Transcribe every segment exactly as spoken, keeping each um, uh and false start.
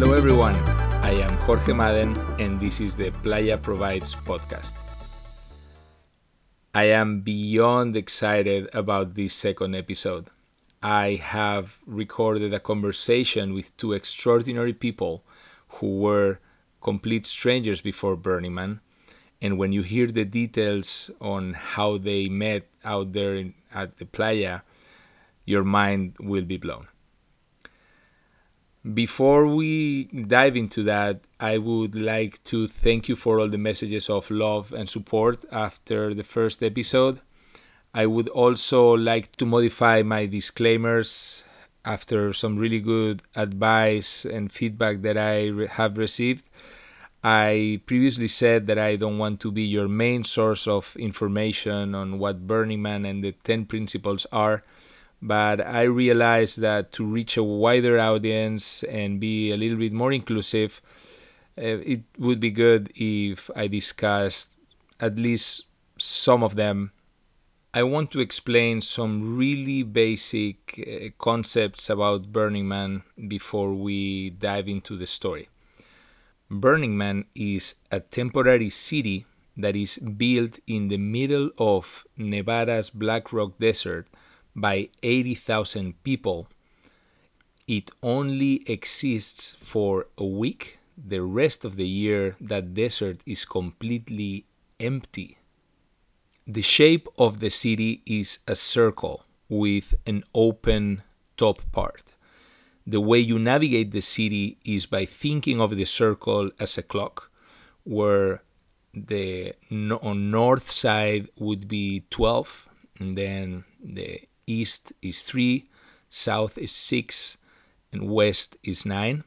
Hello everyone, I am Jorge Madden and this is the Playa Provides podcast. I am beyond excited about this second episode. I have recorded a conversation with two extraordinary people who were complete strangers before Burning Man. And when you hear the details on how they met out there in, at the playa, your mind will be blown. Before we dive into that, I would like to thank you for all the messages of love and support after the first episode. I would also like to modify my disclaimers after some really good advice and feedback that I re- have received. I previously said that I don't want to be your main source of information on what Burning Man and the ten principles are, but I realized that to reach a wider audience and be a little bit more inclusive, uh, it would be good if I discussed at least some of them. I want to explain some really basic uh, concepts about Burning Man before we dive into the story. Burning Man is a temporary city that is built in the middle of Nevada's Black Rock Desert by eighty thousand people. It only exists for a week. The rest of the year, that desert is completely empty. The shape of the city is a circle with an open top part. The way you navigate the city is by thinking of the circle as a clock, where the no, on north side would be twelve, and then the east is three, south is six, and west is nine.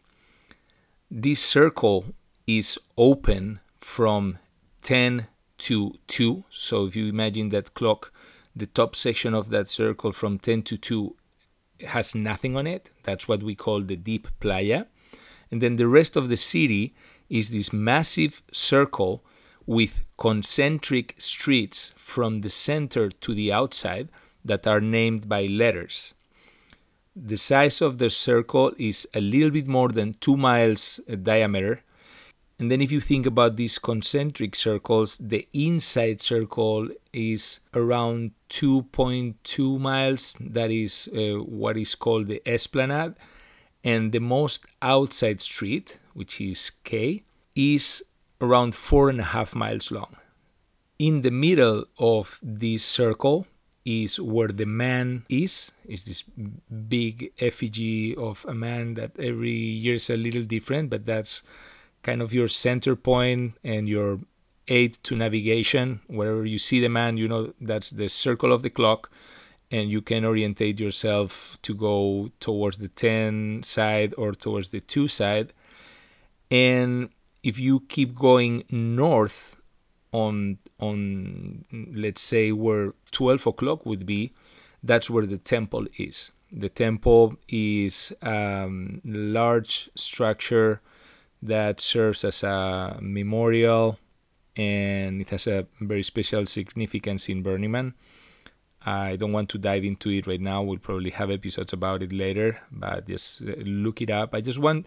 This circle is open from ten to two. So if you imagine that clock, the top section of that circle from ten to two has nothing on it. That's what we call the deep playa. And then the rest of the city is this massive circle with concentric streets from the center to the outside that are named by letters. The size of the circle is a little bit more than two miles in diameter. And then if you think about these concentric circles, the inside circle is around two point two miles. That is uh, what is called the Esplanade. And the most outside street, which is K, is around four and a half miles long. In the middle of this circle is where the man is. It's this big effigy of a man that every year is a little different, but that's kind of your center point and your aid to navigation. Wherever you see the man, you know that's the circle of the clock, and you can orientate yourself to go towards the ten side or towards the two side. And if you keep going north on, on let's say, where twelve o'clock would be, that's where the temple is. The temple is a um, large structure that serves as a memorial, and it has a very special significance in Burning Man. I don't want to dive into it right now. We'll probably have episodes about it later, but just look it up. I just want,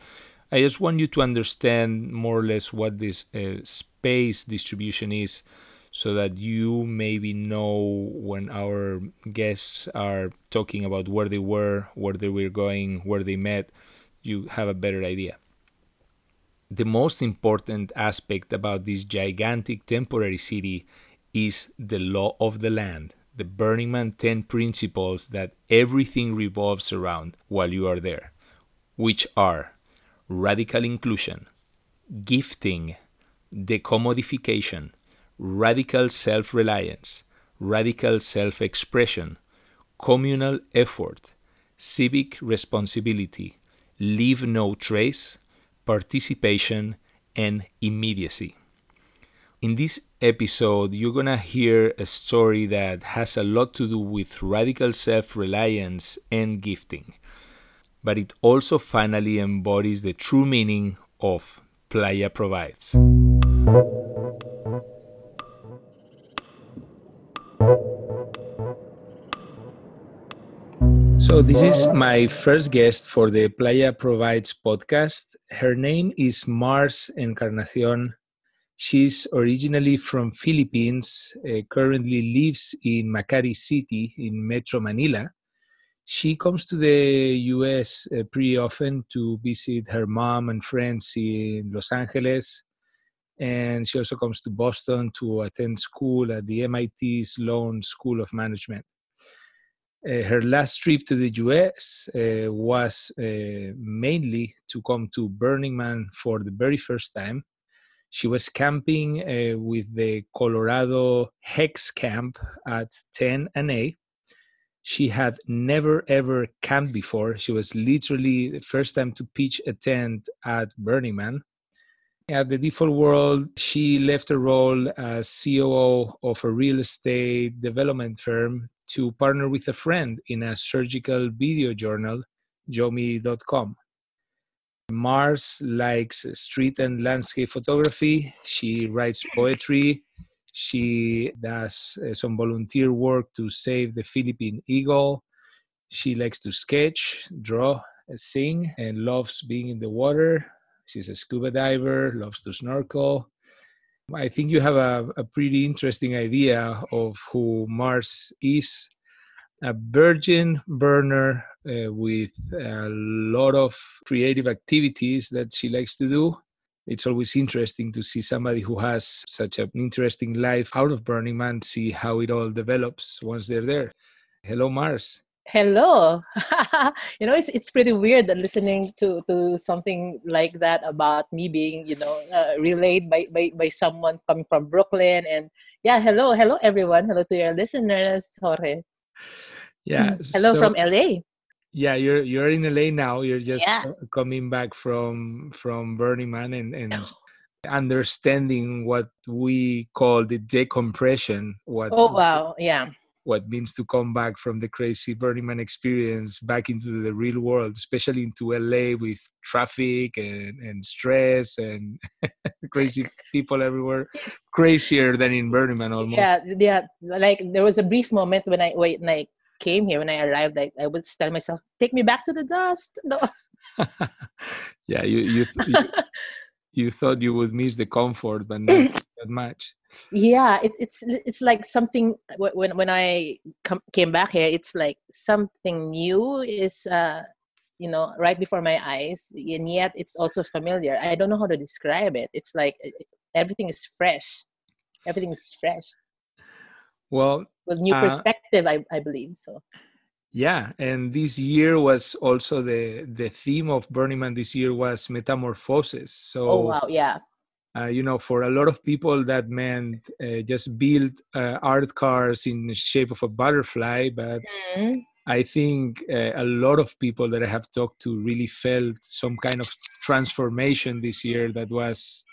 I just want you to understand more or less what this uh, space distribution is, so that you maybe know when our guests are talking about where they were, where they were going, where they met, you have a better idea. The most important aspect about this gigantic temporary city is the law of the land, the Burning Man ten principles that everything revolves around while you are there, which are radical inclusion, gifting, decommodification, radical self-reliance, radical self-expression, communal effort, civic responsibility, leave no trace, participation, and immediacy. In this episode, you're gonna hear a story that has a lot to do with radical self-reliance and gifting, but it also finally embodies the true meaning of Playa Provides. So this is my first guest for the Playa Provides podcast. Her name is Mars Encarnacion. She's originally from Philippines, uh, currently lives in Makati City in Metro Manila. She comes to the U S uh, pretty often to visit her mom and friends in Los Angeles. And she also comes to Boston to attend school at the M I T Sloan School of Management. Uh, her last trip to the U S uh, was uh, mainly to come to Burning Man for the very first time. She was camping uh, with the Colorado Hex Camp at ten and A. She had never, ever camped before. She was literally the first time to pitch a tent at Burning Man. At the default world, she left her role as C O O of a real estate development firm to partner with a friend in a surgical video journal, Jomi dot com. Mars likes street and landscape photography. She writes poetry. She does some volunteer work to save the Philippine eagle. She likes to sketch, draw, sing, and loves being in the water. She's a scuba diver, loves to snorkel. I think you have a, a pretty interesting idea of who Mars is. A virgin burner uh, with a lot of creative activities that she likes to do. It's always interesting to see somebody who has such an interesting life out of Burning Man, see how it all develops once they're there. Hello, Mars. Hello. You know, it's it's pretty weird that listening to, to something like that about me being, you know, uh, relayed by, by, by someone coming from Brooklyn. And yeah, hello, hello, everyone. Hello to your listeners, Jorge. Yeah. Hello so, from L A. Yeah, you're you're in L A now. You're just yeah. coming back from from Burning Man and, and understanding what we call the decompression. What, oh, wow. Yeah. What it means to come back from the crazy Burning Man experience back into the real world, especially into L A with traffic and, and stress and crazy people everywhere, crazier than in Burning Man almost. Yeah, yeah. Like there was a brief moment when I when I came here, when I arrived, like I would tell myself, "Take me back to the dust." No. yeah, you you, th- you you thought you would miss the comfort, but not that much. Yeah, it, it's it's like something when when I com- came back here, it's like something new is uh, you know right before my eyes, and yet it's also familiar. I don't know how to describe it. It's like everything is fresh, everything is fresh. Well, with new perspective, uh, I I believe so. Yeah, and this year was also the the theme of Burning Man. This year was metamorphosis. So oh wow, yeah. Uh, you know, for a lot of people, that meant uh, just build uh, art cars in the shape of a butterfly. But mm. I think uh, a lot of people that I have talked to really felt some kind of transformation this year that was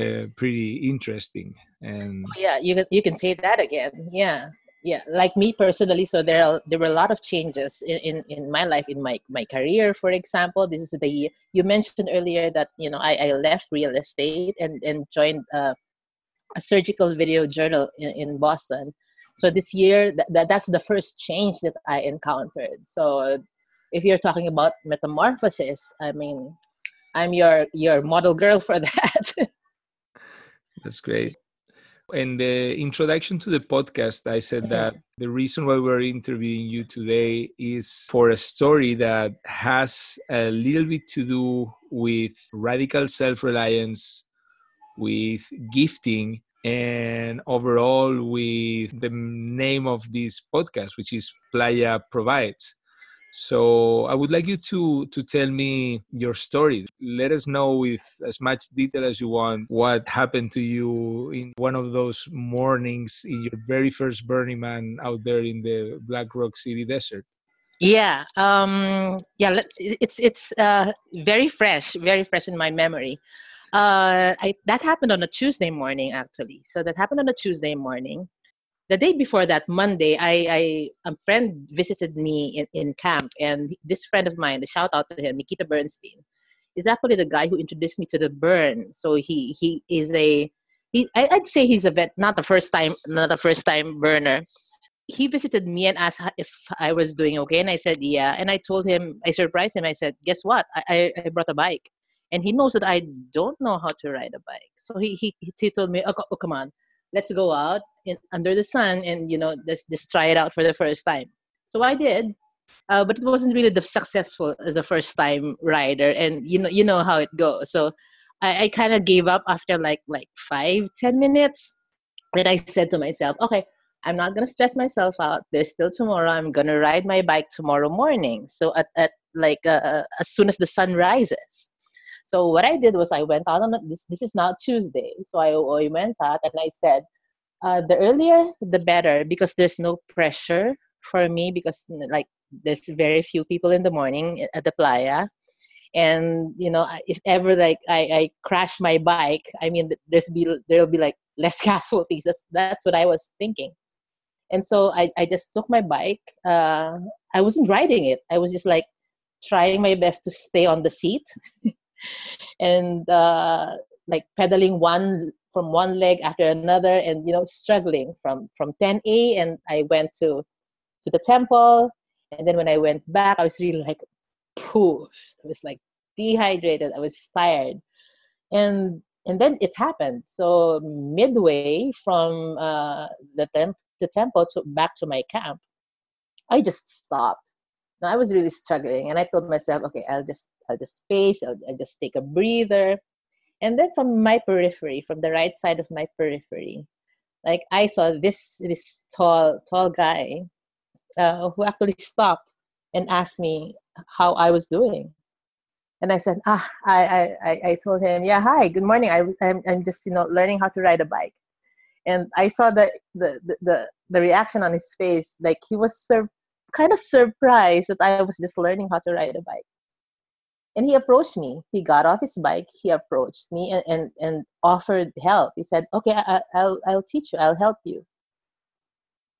uh, pretty interesting. And oh, yeah, you you can say that again. Yeah, yeah. Like me personally, so there are, there were a lot of changes in, in, in my life, in my, my career, for example. This is the year you mentioned earlier that you know I, I left real estate and and joined uh, a surgical video journal in, in Boston. So this year, that th- that's the first change that I encountered. So if you're talking about metamorphosis, I mean, I'm your your model girl for that. That's great. In the introduction to the podcast, I said that the reason why we're interviewing you today is for a story that has a little bit to do with radical self-reliance, with gifting, and overall with the name of this podcast, which is Playa Provides. So I would like you to to tell me your story. Let us know with as much detail as you want what happened to you in one of those mornings in your very first Burning Man out there in the Black Rock City desert. Yeah, um, yeah, it's it's uh, very fresh, very fresh in my memory. Uh, I, that happened on a Tuesday morning, actually. So that happened on a Tuesday morning. The day before that, Monday, I, I a friend visited me in, in camp, and this friend of mine, the shout out to him, Nikita Bernstein, is actually the guy who introduced me to the burn. So he he is a he, I'd say he's a vet, not a first time, not a first time burner, he visited me and asked if I was doing okay. And I said, yeah. And I told him, I surprised him. I said, guess what? I, I brought a bike. And he knows that I don't know how to ride a bike. So he he, he told me, oh, oh, come on, let's go out in, under the sun and, you know, let's just try it out for the first time. So I did. Uh, but it wasn't really the successful as a first-time rider. And you know you know how it goes. So I, I kind of gave up after like like five, ten minutes. Then I said to myself, okay, I'm not going to stress myself out. There's still tomorrow. I'm going to ride my bike tomorrow morning. So at, at like uh, as soon as the sun rises. So what I did was I went out on a, this. This is now Tuesday. So I, I went out and I said, uh, the earlier, the better, because there's no pressure for me, because like there's very few people in the morning at the playa. And, you know, if ever like I, I crash my bike, I mean, there's be, there'll be like less casualties. That's, that's what I was thinking. And so I, I just took my bike. Uh, I wasn't riding it. I was just like trying my best to stay on the seat and uh, like pedaling one from one leg after another and, you know, struggling from, from ten A. And I went to, to the temple. And then when I went back, I was really like poofed. I was like dehydrated. I was tired. And And then it happened. So midway from uh, the, temp- the temple to back to my camp, I just stopped. Now I was really struggling, and I told myself, "Okay, I'll just, I'll just space. I'll, I'll just take a breather." And then from my periphery, from the right side of my periphery, like I saw this this tall tall guy uh, who actually stopped and asked me how I was doing. And I said, ah, I, I, I told him, yeah, hi, good morning. I, I'm, I'm just, you know, learning how to ride a bike. And I saw the, the, the, the reaction on his face. Like he was sur- kind of surprised that I was just learning how to ride a bike. And he approached me. He got off his bike. He approached me and, and, and offered help. He said, okay, I, I'll, I'll teach you. I'll help you.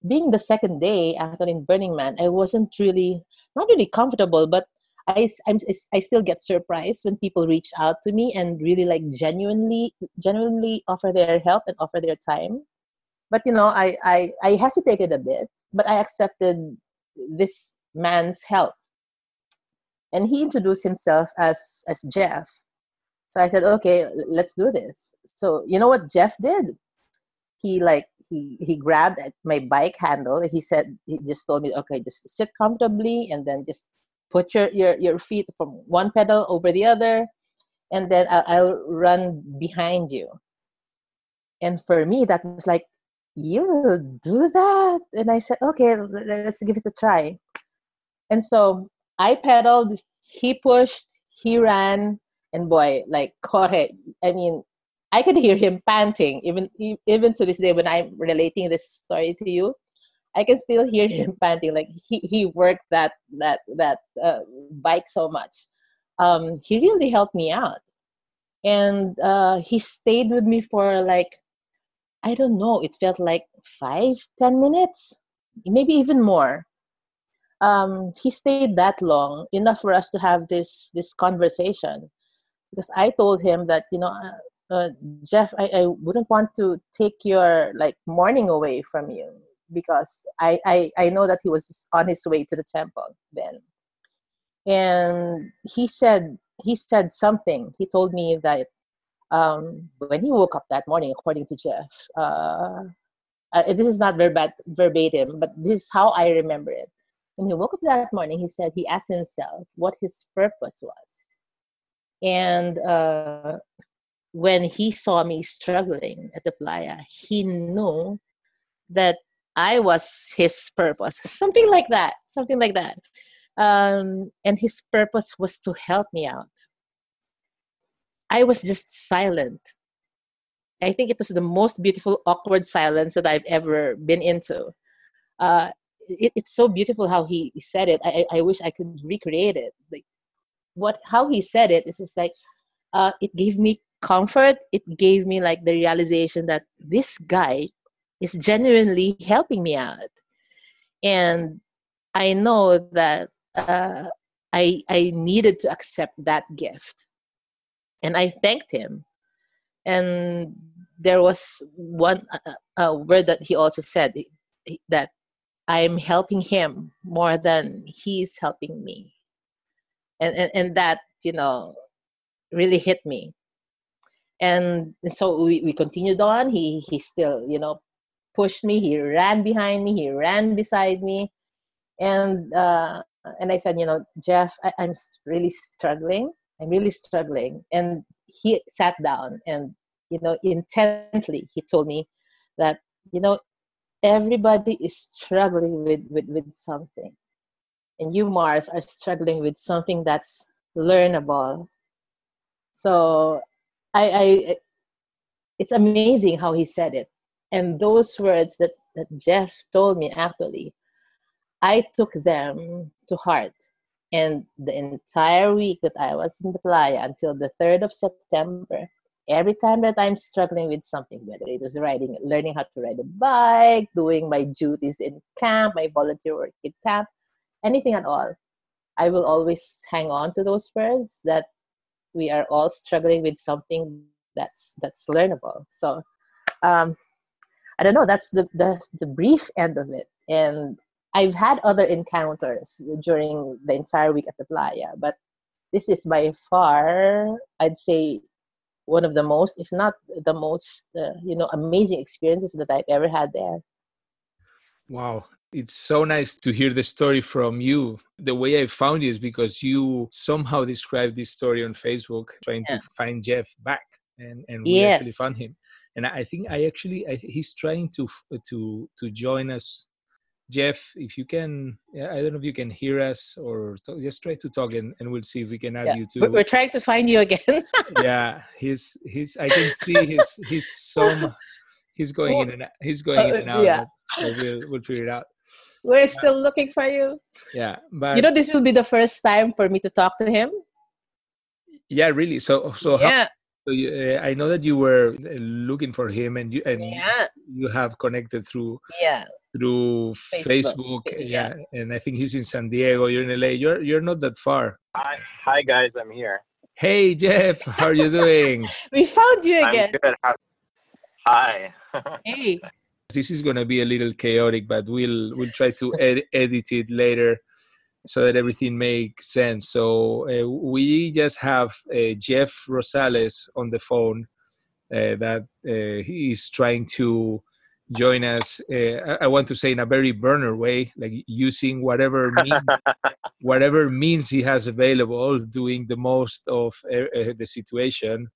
Being the second day after in Burning Man, I wasn't really, not really comfortable, but I, I'm, I still get surprised when people reach out to me and really like genuinely, genuinely offer their help and offer their time. But, you know, I, I, I hesitated a bit, but I accepted this man's help. And he introduced himself as, as Jeff. So I said, okay, let's do this. So you know what Jeff did? He like, he, he grabbed at my bike handle and he said, he just told me, okay, just sit comfortably and then just put your, your, your feet from one pedal over the other, and then I'll, I'll run behind you. And for me, that was like, you do that? And I said, okay, let's give it a try. And so I pedaled, he pushed, he ran, and boy, like Jorge, I mean, I could hear him panting, even, even to this day when I'm relating this story to you. I can still hear him panting. Like he, he worked that that that uh, bike so much. Um, he really helped me out, and uh, he stayed with me for like, I don't know. It felt like five, ten minutes, maybe even more. Um, he stayed that long enough for us to have this this conversation, because I told him that you know. Uh, uh, Jeff, I, I wouldn't want to take your like morning away from you. Because I, I, I know that he was on his way to the temple then. And he said he said something. He told me that um, when he woke up that morning, according to Jeff, uh, uh, this is not verbat- verbatim, but this is how I remember it. When he woke up that morning, he said he asked himself what his purpose was. And uh, when he saw me struggling at the playa, he knew that I was his purpose, something like that, something like that. Um, and his purpose was to help me out. I was just silent. I think it was the most beautiful, awkward silence that I've ever been into. Uh, it, it's so beautiful how he said it. I, I wish I could recreate it. Like what, how he said it, it was like, uh, it gave me comfort. It gave me like the realization that this guy is genuinely helping me out. And I know that uh, I, I needed to accept that gift. And I thanked him. And there was one uh, uh, word that he also said, that I'm helping him more than he's helping me. And, and, and that, you know, really hit me. And so we, we continued on. He, he still, you know, pushed me. He ran behind me. He ran beside me. And, uh, and I said, you know, Jeff, I, I'm really struggling. I'm really struggling. And he sat down and, you know, intently, he told me that, you know, everybody is struggling with, with, with something. And you, Mars, are struggling with something that's learnable. So I, I it's amazing how he said it. And those words that, that Jeff told me, actually, I took them to heart. And the entire week that I was in the playa until the third of September, every time that I'm struggling with something, whether it was riding, learning how to ride a bike, doing my duties in camp, my volunteer work in camp, anything at all, I will always hang on to those words that we are all struggling with something that's that's learnable. So um, I don't know. That's the, the the brief end of it. And I've had other encounters during the entire week at the playa, but this is by far, I'd say, one of the most, if not the most, uh, you know, amazing experiences that I've ever had there. Wow. It's so nice to hear the story from you. The way I found you is because you somehow described this story on Facebook, trying yeah. to find Jeff back, and, and we yes. actually found him. And I think I actually, I, he's trying to, to, to join us. Jeff, if you can, I don't know if you can hear us or talk, just try to talk and, and we'll see if we can add yeah. you too. We're trying to find you again. yeah, he's, he's, I can see he's, he's so, he's going in and he's going in and out. Yeah. But we'll, we'll figure it out. We're yeah. still looking for you. Yeah. But you know, this will be the first time for me to talk to him. Yeah, really. So, so yeah. how, so you, uh, I know that you were looking for him and you, and yeah. you have connected through. Yeah. Through Facebook, Facebook. Yeah. yeah, and I think he's in San Diego. You're in L A. You're you're not that far. Hi, hi guys, I'm here. Hey Jeff, how are you doing? We found you again. I'm good. Hi. Hey. This is gonna be a little chaotic, but we'll we'll try to ed- edit it later so that everything makes sense. So uh, we just have uh, Jeff Rosales on the phone uh, that uh, he is trying to join us, uh, I want to say in a very burner way, like using whatever mean, whatever means he has available, doing the most of uh, the situation.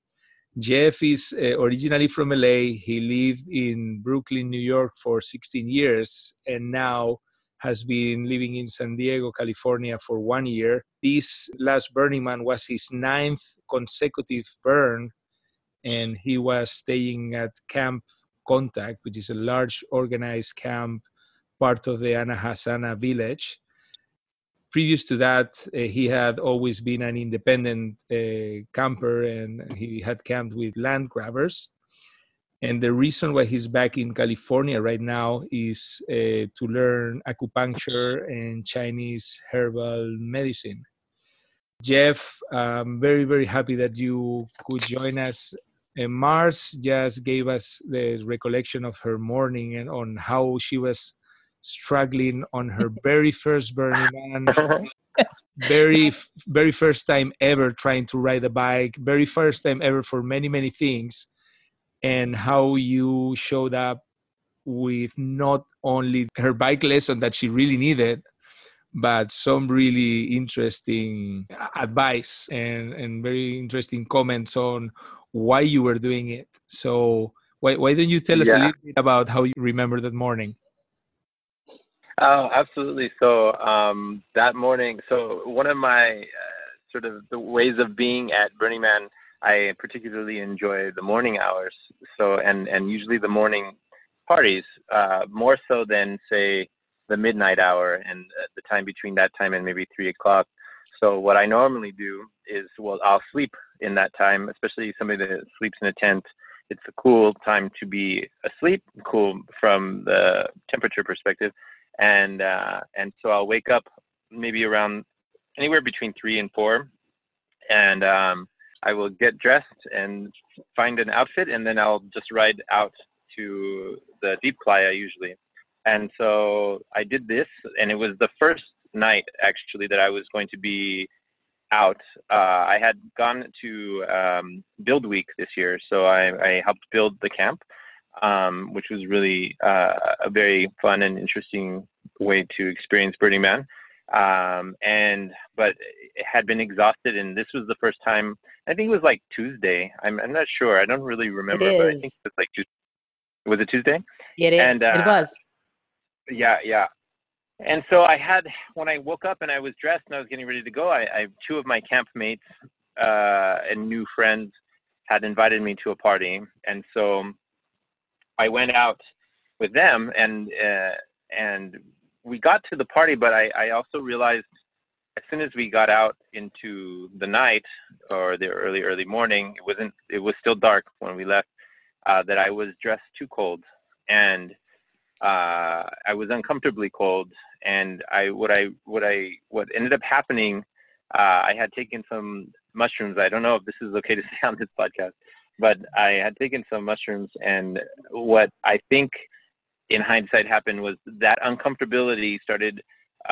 Jeff is uh, originally from L A. He lived in Brooklyn, New York for sixteen years and now has been living in San Diego, California for one year. This last Burning Man was his ninth consecutive burn and he was staying at Camp Contact, which is a large organized camp, part of the Anahasana village. Previous to that, uh, he had always been an independent uh, camper and he had camped with land grabbers. And the reason why he's back in California right now is uh, to learn acupuncture and Chinese herbal medicine. Jeff, I'm very, very happy that you could join us. And Mars just gave us the recollection of her morning and on how she was struggling on her very first Burning Man, very, very first time ever trying to ride a bike, very first time ever for many, many things, and how you showed up with not only her bike lesson that she really needed, but some really interesting advice and, and very interesting comments on why you were doing it. So why why don't you tell us yeah. a little bit about how you remember that morning? Oh, absolutely. So um, that morning, so one of my uh, sort of the ways of being at Burning Man, I particularly enjoy the morning hours. So and, and usually the morning parties, uh, more so than, say, the midnight hour and the time between that time and maybe three o'clock. So what I normally do is, well, I'll sleep in that time, especially somebody that sleeps in a tent. It's a cool time to be asleep, cool from the temperature perspective. And uh, and so I'll wake up maybe around anywhere between three and four. And um, I will get dressed and find an outfit, and then I'll just ride out to the deep playa usually. And so I did this, and it was the first night actually that I was going to be out. Uh, I had gone to um, Build Week this year, so I, I helped build the camp, um, which was really uh, a very fun and interesting way to experience Burning Man. Um, and but it had been exhausted, and this was the first time. I think it was like Tuesday. I'm I'm not sure. I don't really remember, it is. But I think it was like Tuesday. Was it Tuesday? It is. And, uh, it was. Yeah, yeah. And so I had, when I woke up and I was dressed and I was getting ready to go, I, I two of my camp mates uh, and new friends had invited me to a party. And so I went out with them, and uh, and we got to the party, but I, I also realized as soon as we got out into the night or the early, early morning, it wasn't, it was still dark when we left, uh, that I was dressed too cold. And Uh, I was uncomfortably cold, and I what I what I what ended up happening. Uh, I had taken some mushrooms. I don't know if this is okay to say on this podcast, but I had taken some mushrooms, and what I think, in hindsight, happened was that uncomfortability started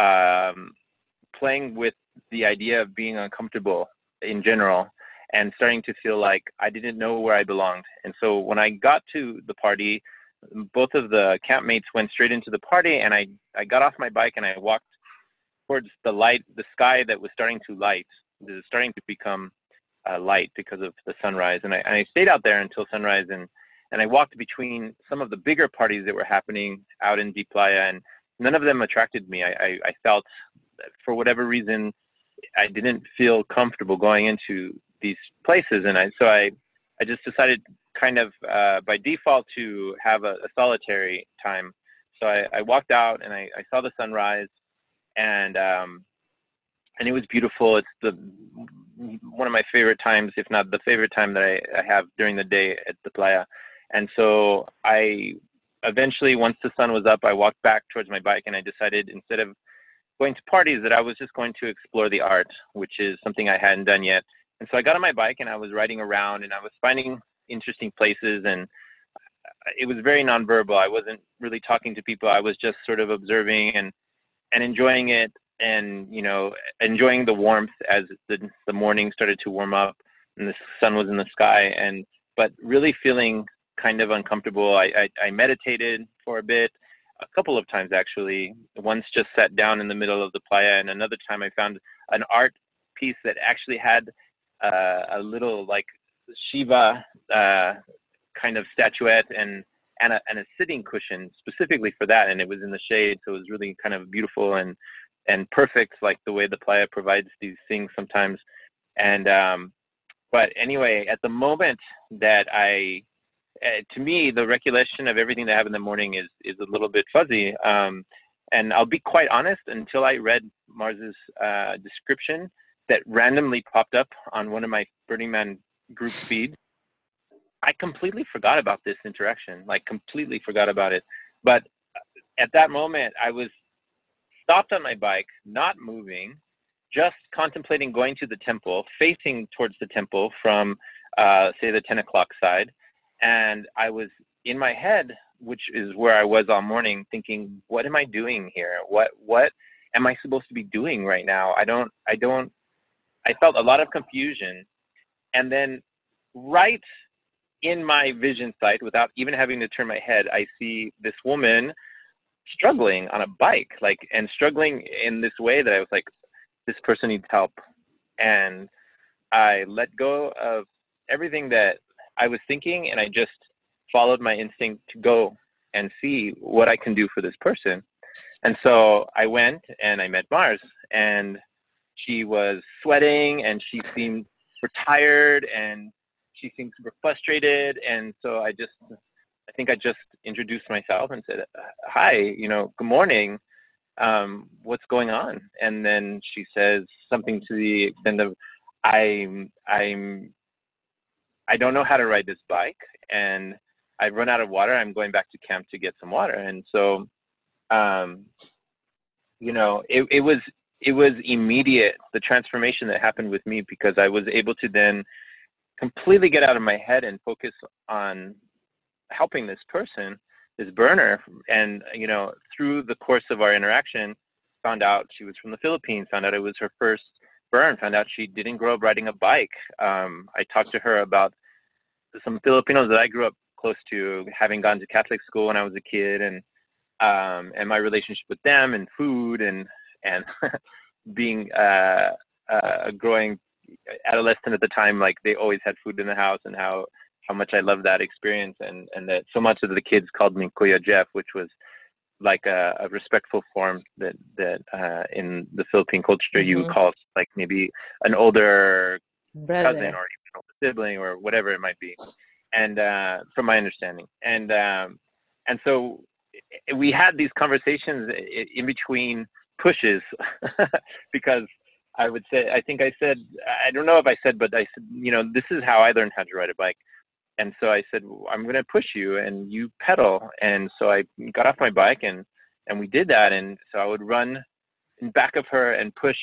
um, playing with the idea of being uncomfortable in general, and starting to feel like I didn't know where I belonged. And so when I got to the party, both of the campmates went straight into the party, and I, I got off my bike and I walked towards the light, the sky that was starting to light. It was starting to become uh, light because of the sunrise. And I, and I stayed out there until sunrise, and, and I walked between some of the bigger parties that were happening out in Deep Playa, and none of them attracted me. I, I, I felt, for whatever reason, I didn't feel comfortable going into these places. And I, so I, I just decided kind of uh, by default to have a, a solitary time. So I, I walked out, and I, I saw the sunrise, and um, and it was beautiful. It's the one of my favorite times, if not the favorite time that I, I have during the day at the playa. And so I eventually, once the sun was up, I walked back towards my bike, and I decided instead of going to parties that I was just going to explore the art, which is something I hadn't done yet. And so I got on my bike, and I was riding around, and I was finding interesting places, and it was very nonverbal. I wasn't really talking to people. I was just sort of observing and and enjoying it, and you know, enjoying the warmth as the the morning started to warm up and the sun was in the sky, and but really feeling kind of uncomfortable. I I, I meditated for a bit, a couple of times actually. Once just sat down in the middle of the playa, and another time I found an art piece that actually had uh, a little like Shiva uh, kind of statuette and and a, and a sitting cushion specifically for that, and it was in the shade, so it was really kind of beautiful and and perfect, like the way the playa provides these things sometimes. And um, but anyway, at the moment that I, uh, to me, the recollection of everything that happened in the morning is is a little bit fuzzy. Um, and I'll be quite honest, until I read Mars's uh, description that randomly popped up on one of my Burning Man group feed, I completely forgot about this interaction, like completely forgot about it. But at that moment, I was stopped on my bike, not moving, just contemplating going to the temple, facing towards the temple from, uh, say, the ten o'clock side. And I was in my head, which is where I was all morning, thinking, what am I doing here? What, what am I supposed to be doing right now? I don't, I don't, I felt a lot of confusion. And then right in my vision sight, without even having to turn my head, I see this woman struggling on a bike, like, and struggling in this way that I was like, this person needs help. And I let go of everything that I was thinking, and I just followed my instinct to go and see what I can do for this person. And so I went and I met Mars, and she was sweating, and she seemed tired, and she seemed super frustrated. And so I just, I think I just introduced myself and said, hi, you know, good morning. Um, what's going on? And then she says something to the extent of, I'm, I'm, I don't know how to ride this bike, and I've run out of water. I'm going back to camp to get some water. And so, um, you know, it, it was, it was immediate, the transformation that happened with me, because I was able to then completely get out of my head and focus on helping this person this burner. And, you know, through the course of our interaction, found out she was from the Philippines, found out it was her first burn, found out she didn't grow up riding a bike. Um, I talked to her about some Filipinos that I grew up close to, having gone to Catholic school when I was a kid, and um, and my relationship with them, and food, and and being uh, a growing adolescent at the time, like they always had food in the house, and how how much I loved that experience, and and that so much of the kids called me Kuya Jeff, which was like a, a respectful form that that uh, in the Philippine culture mm-hmm. you would call like maybe an older brother, cousin, or even an older sibling, or whatever it might be. And uh, from my understanding, and um, and so we had these conversations in between pushes, because I would say, I think I said, I don't know if I said, but I said, you know, this is how I learned how to ride a bike. And so I said, well, I'm going to push you and you pedal. And so I got off my bike, and, and we did that. And so I would run in back of her and push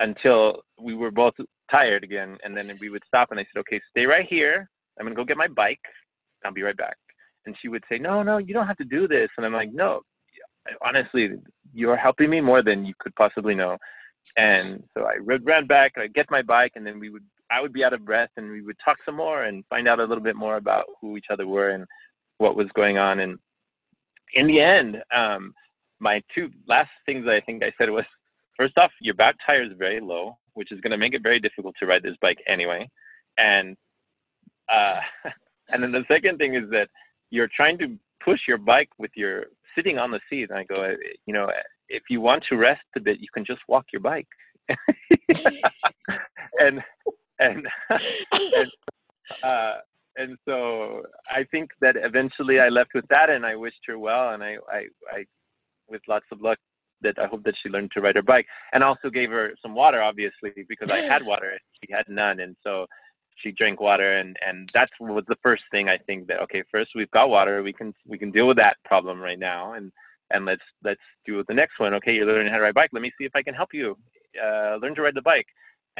until we were both tired again. And then we would stop, and I said, okay, stay right here. I'm going to go get my bike. I'll be right back. And she would say, no, no, you don't have to do this. And I'm like, no, honestly, you're helping me more than you could possibly know. And so I ran back, I get my bike, and then we would, I would be out of breath, and we would talk some more and find out a little bit more about who each other were and what was going on. And in the end, um, my two last things that I think I said was, first off, your back tire is very low, which is going to make it very difficult to ride this bike anyway. And Uh, and then the second thing is that you're trying to push your bike with your sitting on the seat. And I go, you know, if you want to rest a bit, you can just walk your bike. and, and, and, uh, and so I think that eventually I left with that, and I wished her well. And I, I, I, with lots of luck, that I hope that she learned to ride her bike, and also gave her some water, obviously, because I had water and she had none. And so she drank water, and, and that was the first thing I think that, okay, first we've got water. We can, we can deal with that problem right now. And, and let's, let's do the next one. Okay. You're learning how to ride a bike. Let me see if I can help you uh, learn to ride the bike.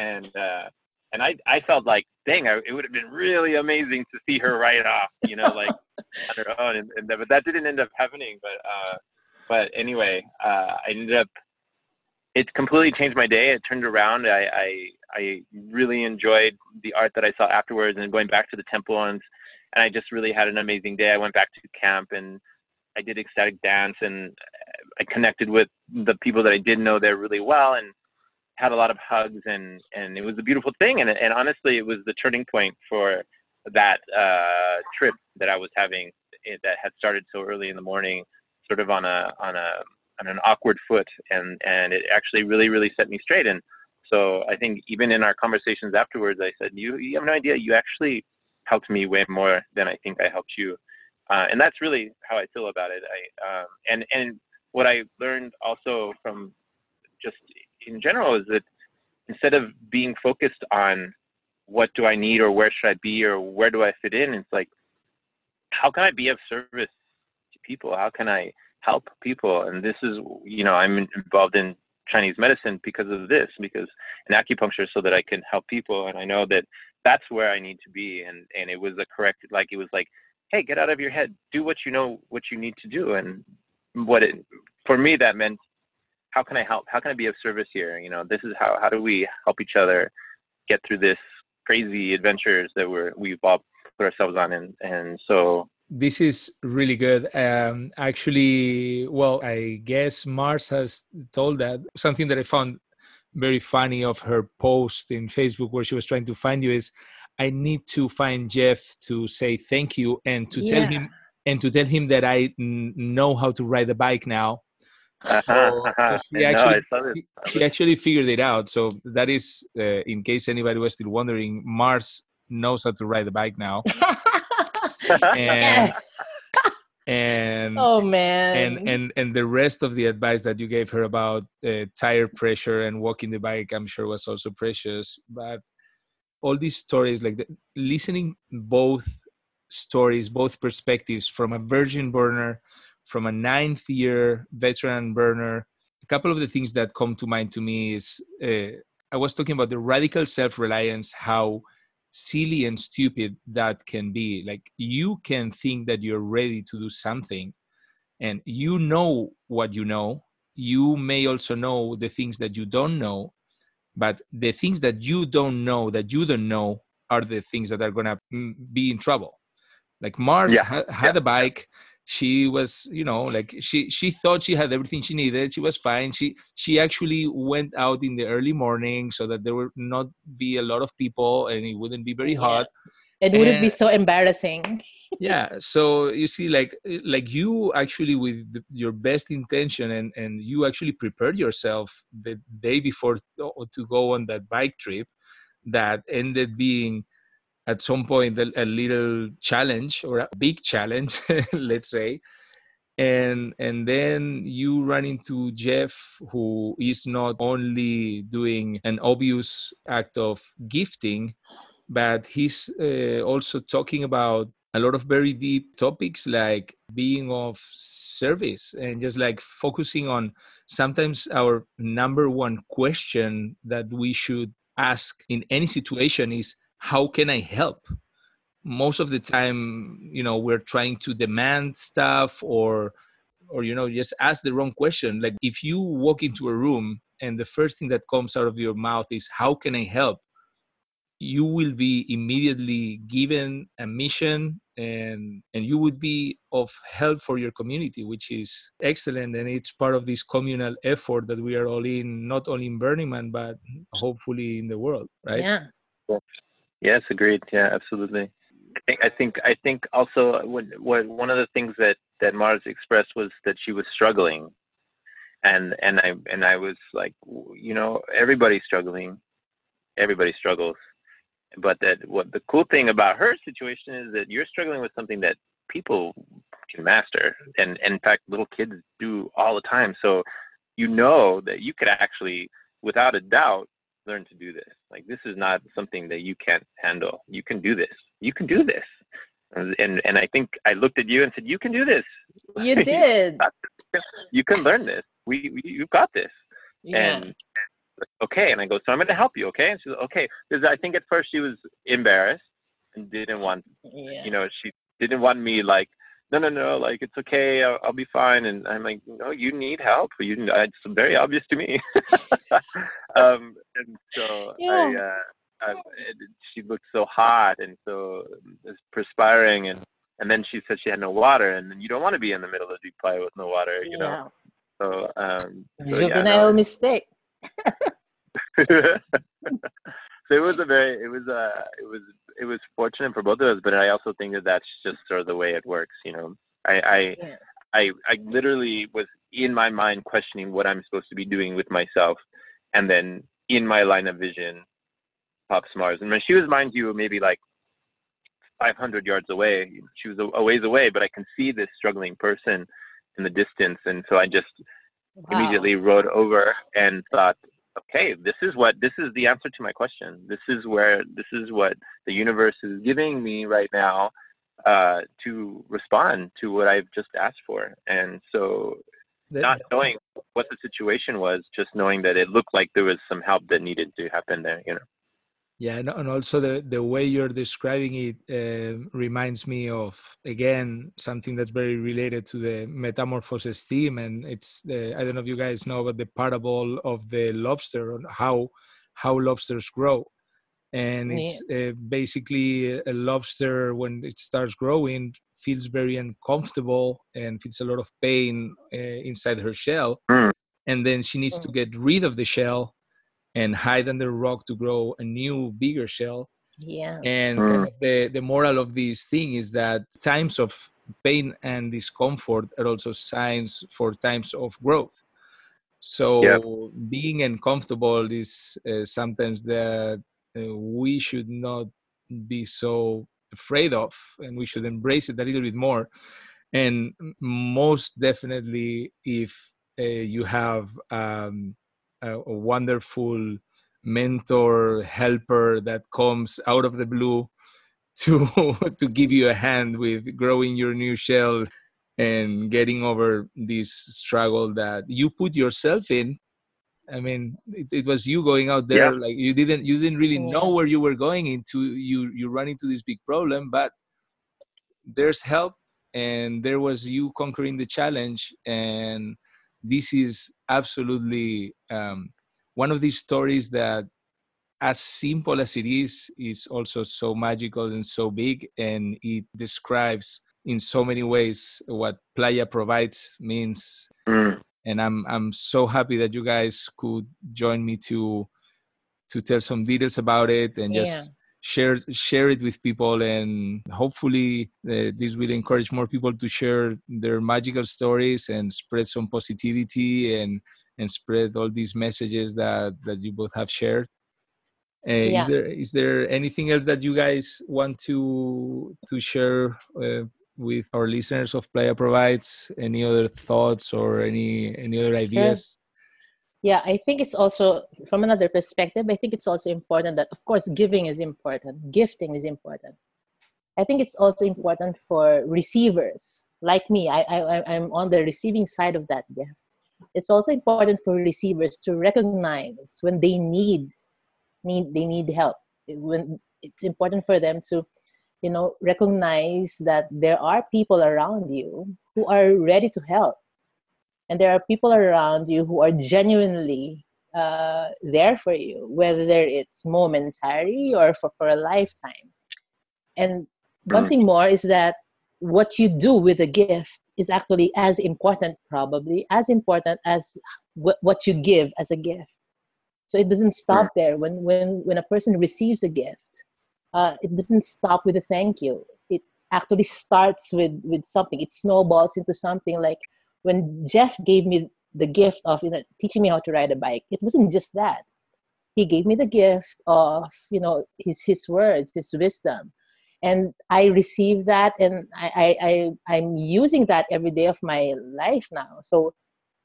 And, uh, and I, I felt like, dang, I, it would have been really amazing to see her ride off, you know, like on her own. And, and, but that didn't end up happening. But, uh, but anyway, uh, I ended up, it completely changed my day. It turned around. I, I, I really enjoyed the art that I saw afterwards, and going back to the temple, and, and I just really had an amazing day. I went back to camp, and I did ecstatic dance, and I connected with the people that I didn't know there really well, and had a lot of hugs, and, and it was a beautiful thing. And, and honestly, it was the turning point for that uh, trip that I was having, that had started so early in the morning, sort of on a, on a, on an awkward foot, and and it actually really really set me straight. And so I think even in our conversations afterwards, I said, you you have no idea, you actually helped me way more than I think I helped you, uh, and that's really how I feel about it. I um, and and what I learned also from just in general is that instead of being focused on what do I need, or where should I be, or where do I fit in, it's like, how can I be of service to people? How can I help people? And this is, you know, I'm involved in Chinese medicine because of this, because in acupuncture, so that I can help people. And I know that that's where I need to be. And, and it was the correct, like, it was like, hey, get out of your head, do what you know, what you need to do. And what it, for me, that meant, how can I help? How can I be of service here? You know, this is how, how do we help each other get through this crazy adventures that we're, we've all put ourselves on. And, and so, this is really good. Um, actually, well, I guess Mars has told that. Something that I found very funny of her post in Facebook where she was trying to find you is, I need to find Jeff to say thank you, and to yeah. tell him and to tell him that I n- know how to ride a bike now. Uh-huh, so, uh-huh. So she, actually, no, she, she actually figured it out. So that is, uh, in case anybody was still wondering, Mars knows how to ride a bike now. and, and oh man and, and and the rest of the advice that you gave her about uh, tire pressure and walking the bike, I'm sure was also precious. But all these stories, like the, listening both stories, both perspectives, from a virgin burner, from a ninth year veteran burner, a couple of the things that come to mind to me is uh, I was talking about the radical self-reliance, how silly and stupid that can be. Like, you can think that you're ready to do something, And you know what you know. You may also know the things that you don't know, but the things that you don't know, that you don't know, are the things that are going to be in trouble. Like Mars yeah. ha- had yeah. a bike. She was, you know, like she, she thought she had everything she needed. She was fine. She, she actually went out in the early morning so that there would not be a lot of people and it wouldn't be very hot. Yeah. It and, wouldn't be so embarrassing. Yeah. So you see, like, like you actually with the, your best intention and, and you actually prepared yourself the day before to, to go on that bike trip that ended being at some point a little challenge or a big challenge, let's say. And and then you run into Jeff, who is not only doing an obvious act of gifting, but he's uh, also talking about a lot of very deep topics like being of service and just like focusing on sometimes our number one question that we should ask in any situation is, how can I help? Most of the time, you know, we're trying to demand stuff or, or, you know, just ask the wrong question. Like if you walk into a room and the first thing that comes out of your mouth is, how can I help? You will be immediately given a mission and, and you would be of help for your community, which is excellent. And it's part of this communal effort that we are all in, not only in Burning Man, but hopefully in the world, right? Yeah. Cool. Yes, agreed. Yeah, absolutely. I think I think, I think also what, what one of the things that, that Mars expressed was that she was struggling, and and I and I was like, you know, everybody's struggling, everybody struggles, but that what the cool thing about her situation is that you're struggling with something that people can master, and, and in fact, little kids do all the time. So you know that you could actually, without a doubt, learn to do this. Like this is not something that you can't handle. You can do this. You can do this. And and, and I think I looked at you and said, you can do this. You did. You can learn this. We, we you've got this. Yeah. And okay. And I go, so I'm going to help you. Okay. And she's okay. Because I think at first she was embarrassed and didn't want, yeah. you know, she didn't want me like, no, no, no. Like it's okay. I'll, I'll be fine. And I'm like, no, you need help. You, it's very obvious to me. um, and so yeah. I, uh, I, she looked so hot and so perspiring, and, and then she said she had no water, and then you don't want to be in the middle of deep playa with no water, you yeah. know. So, um, so juvenile yeah, no. mistake. So it was a very, it was a, it was, it was fortunate for both of us, but I also think that that's just sort of the way it works. You know, I, I, yeah. I, I literally was in my mind questioning what I'm supposed to be doing with myself. And then in my line of vision pops Mars. And when she was, mind you, maybe like five hundred yards away, she was a ways away, but I can see this struggling person in the distance. And so I just wow. immediately rode over and thought, okay, this is what, this is the answer to my question. This is where, this is what the universe is giving me right now uh, to respond to what I've just asked for. And so not knowing what the situation was, just knowing that it looked like there was some help that needed to happen there, you know? Yeah. And, and also the, the way you're describing it uh, reminds me of, again, something that's very related to the metamorphosis theme. And it's, the, I don't know if you guys know about the parable of the lobster on how, how lobsters grow. And it's uh, basically a lobster, when it starts growing, feels very uncomfortable and feels a lot of pain uh, inside her shell. Mm. And then she needs to get rid of the shell and hide under a rock to grow a new, bigger shell. Yeah. And mm. kind of the, the moral of this thing is that times of pain and discomfort are also signs for times of growth. So yep. being uncomfortable is uh, sometimes that uh, we should not be so afraid of, and we should embrace it a little bit more. And most definitely, if uh, you have um, a, a wonderful mentor, helper that comes out of the blue to to give you a hand with growing your new shell and getting over this struggle that you put yourself in. I mean, it, it was you going out there, yeah. like you didn't, you didn't really yeah. know where you were going into. You, you run into this big problem, but there's help, and there was you conquering the challenge. And this is absolutely um, one of these stories that, as simple as it is, is also so magical and so big, and it describes in so many ways what Playa Provides means. Mm. And I'm I'm so happy that you guys could join me to to tell some details about it and yeah. just share share it with people. And hopefully uh, this will encourage more people to share their magical stories and spread some positivity and and spread all these messages that, that you both have shared. Uh, yeah. Is there is there anything else that you guys want to to share uh, with our listeners of Playa Provides? Any other thoughts or any any other ideas? Sure. Yeah, I think it's also, from another perspective, I think it's also important that, of course, giving is important. Gifting is important. I think it's also important for receivers like me. I, I, I'm on the receiving side of that gift. It's also important for receivers to recognize when they need need they need help. When it's important for them to, you know, recognize that there are people around you who are ready to help. And there are people around you who are genuinely uh, there for you, whether it's momentary or for, for a lifetime. And one thing more is that what you do with a gift is actually as important, probably, as important as w- what you give as a gift. So it doesn't stop there. When when, when a person receives a gift, uh, it doesn't stop with a thank you. It actually starts with, with something. It snowballs into something like, when Jeff gave me the gift of, you know, teaching me how to ride a bike, it wasn't just that. He gave me the gift of, you know, his his words, his wisdom. And I received that, and I, I, I, I'm using that every day of my life now. So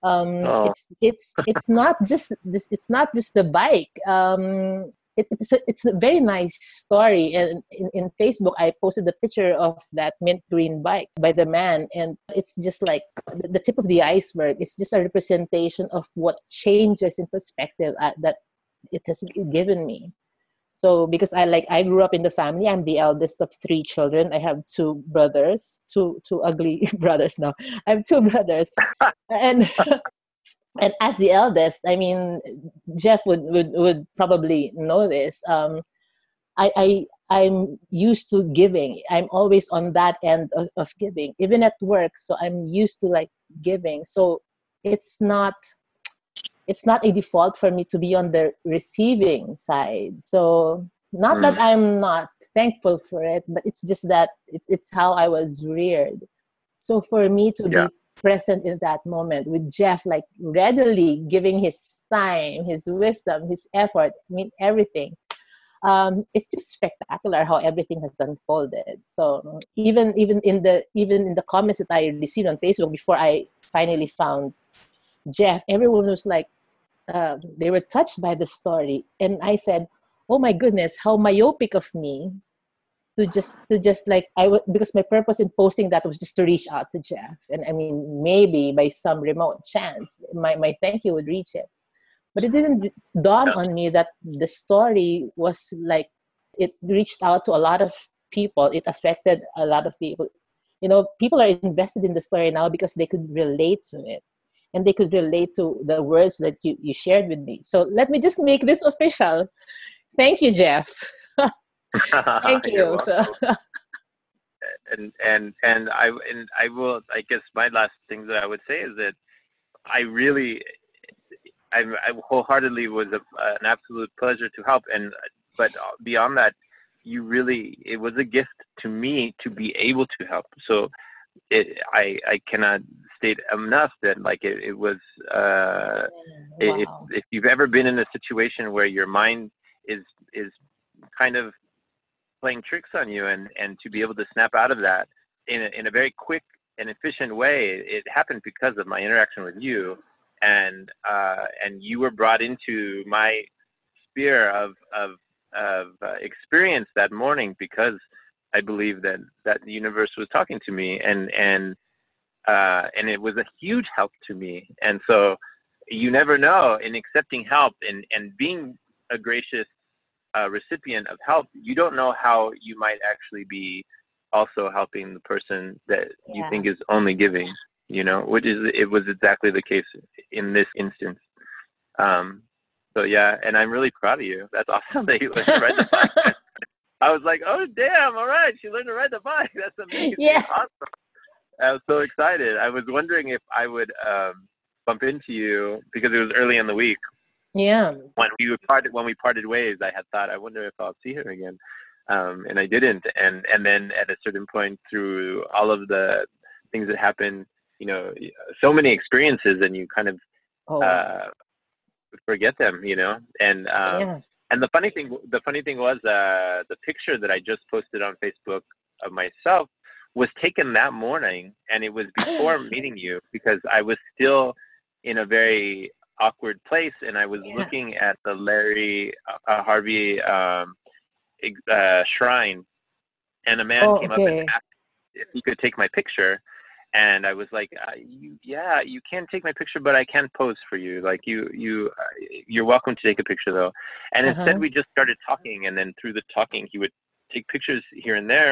um, oh. it's it's it's not just this, it's not just the bike. Um, it, it's, a, it's a very nice story. And in, in Facebook, I posted a picture of that mint green bike by the man. And it's just like the, the tip of the iceberg. It's just a representation of what changes in perspective uh, that it has given me. So because I like, I grew up in the family. I'm the eldest of three children. I have two brothers, two, two ugly brothers now. I have two brothers. and... And as the eldest, I mean, Jeff would, would, would probably know this. Um, I, I, I'm used to giving. I'm always on that end of, of giving, even at work. So I'm used to like giving. So it's not, it's not a default for me to be on the receiving side. So not mm. that I'm not thankful for it, but it's just that it's, it's how I was reared. So for me to yeah. be present in that moment with Jeff, like readily giving his time, his wisdom, his effort, I mean, everything. Um, it's just spectacular how everything has unfolded. So even even in the even in the comments that I received on Facebook before I finally found Jeff, everyone was like, uh, they were touched by the story. And I said, oh my goodness, how myopic of me to just to just like I w- because my purpose in posting that was just to reach out to Jeff, and I mean maybe by some remote chance my, my thank you would reach it, but it didn't dawn on me that the story was like it reached out to a lot of people. It affected a lot of people. You know, people are invested in the story now because they could relate to it, and they could relate to the words that you, you shared with me. So let me just make this official. Thank you, Jeff. Thank you. and and and I and I will. I guess my last thing that I would say is that I really, I, I wholeheartedly was a, uh, an absolute pleasure to help. And but beyond that, you really, it was a gift to me to be able to help. So it, I I cannot state enough that like it, it was. Uh, wow. if, if you've ever been in a situation where your mind is is kind of playing tricks on you, and, and to be able to snap out of that in a, in a very quick and efficient way, it happened because of my interaction with you, and uh, and you were brought into my sphere of of, of uh, experience that morning because I believe that, that the universe was talking to me, and and uh, and it was a huge help to me. And so you never know, in accepting help and, and being a gracious A recipient of help, you don't know how you might actually be also helping the person that yeah. you think is only giving, you know, which is, it was exactly the case in this instance. Um, so yeah, and I'm really proud of you. That's awesome that you learned to ride the bike. I was like, oh damn, all right, she learned to ride the bike. That's amazing. Yeah. Awesome. I was so excited. I was wondering if I would um, bump into you because it was early in the week. Yeah. When we parted, when we parted ways, I had thought, I wonder if I'll see her again. Um, and I didn't. And, and then at a certain point through all of the things that happened, you know, so many experiences and you kind of oh. uh, forget them, you know? And, um, yeah. and the funny thing, the funny thing was uh, the picture that I just posted on Facebook of myself was taken that morning. And it was before meeting you because I was still in a very awkward place. And I was yeah. looking at the Larry uh, Harvey um, Uh, shrine, and a man oh, came okay. up and asked if he could take my picture, and I was like, uh, you, yeah, you can take my picture, but I can pose for you. Like you, you, uh, you're welcome to take a picture though. And uh-huh. instead, we just started talking, and then through the talking, he would take pictures here and there,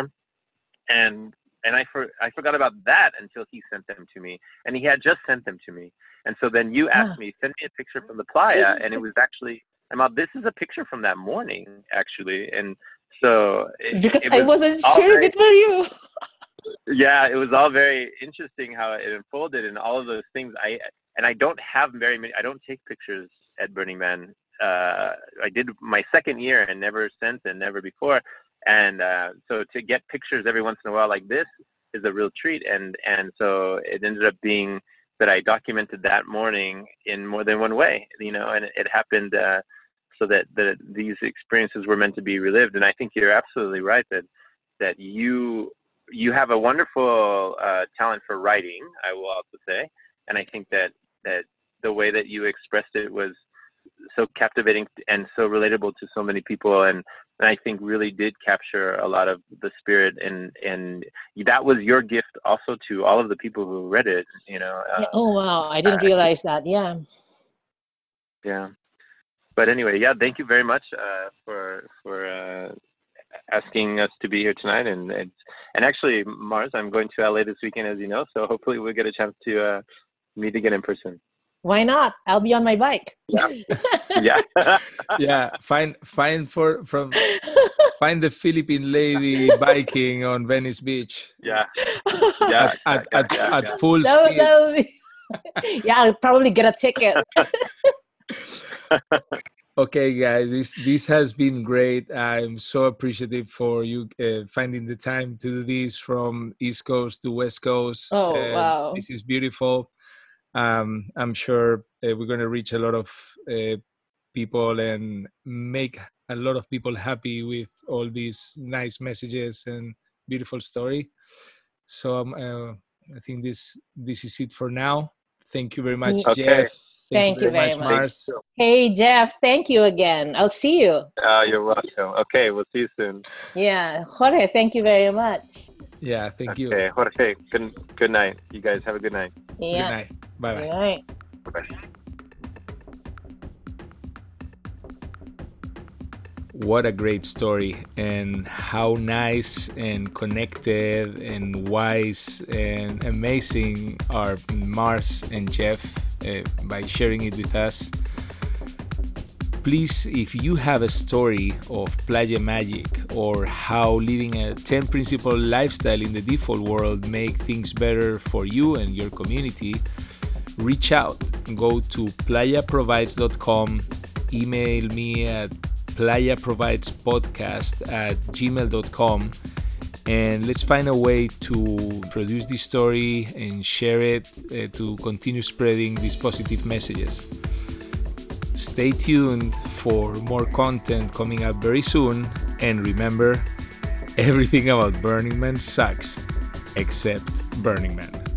and and I for I forgot about that until he sent them to me, and he had just sent them to me, and so then you asked uh-huh. me, send me a picture from the playa, and it was actually. And this is a picture from that morning, actually. And so... It, because it was I wasn't sharing it for you. Yeah, it was all very interesting how it unfolded and all of those things. I And I don't have very many... I don't take pictures at Burning Man. Uh, I did my second year and never since and never before. And uh, so to get pictures every once in a while like this is a real treat. And, and so it ended up being that I documented that morning in more than one way, you know, and it, it happened... Uh, So that, that these experiences were meant to be relived, and I think you're absolutely right that that you you have a wonderful uh, talent for writing. I will also say, and I think that that the way that you expressed it was so captivating and so relatable to so many people, and, and I think really did capture a lot of the spirit, and and that was your gift also to all of the people who read it. You know. Uh, oh wow! I didn't uh, realize that. Yeah. Yeah. But anyway, yeah, thank you very much uh, for for uh, asking us to be here tonight. And and actually, Mars, I'm going to L A this weekend, as you know, so hopefully we'll get a chance to uh, meet again in person. Why not? I'll be on my bike. Yeah, yeah, yeah. Find find for from find the Philippine lady biking on Venice Beach. Yeah, yeah, at at, yeah, at, yeah, at yeah. full that speed. Would, be... yeah, I'll probably get a ticket. Okay, guys, this this has been great. I'm so appreciative for you uh, finding the time to do this from East Coast to West Coast. Oh, uh, wow. This is beautiful. Um, I'm sure uh, we're going to reach a lot of uh, people and make a lot of people happy with all these nice messages and beautiful story. So um, uh, I think this this is it for now. Thank you very much, okay. Jeff. Thank, thank you very, very much, Mars. Hey, Jeff, thank you again. I'll see you. Uh, you're welcome. Okay, we'll see you soon. Yeah. Jorge, thank you very much. Yeah, thank okay. you. Okay, Jorge, good, good night. You guys have a good night. Yeah. Good night. Bye-bye. Good night. Bye-bye. What a great story, and how nice and connected and wise and amazing are Mars and Jeff. Uh, by sharing it with us. Please, if you have a story of playa magic or how living a ten principle lifestyle in the default world make things better for you and your community, reach out. Go to playa provides dot com, email me at playaprovidespodcast at gmail dot com, and let's find a way to produce this story and share it uh, to continue spreading these positive messages. Stay tuned for more content coming up very soon. And remember, everything about Burning Man sucks, except Burning Man.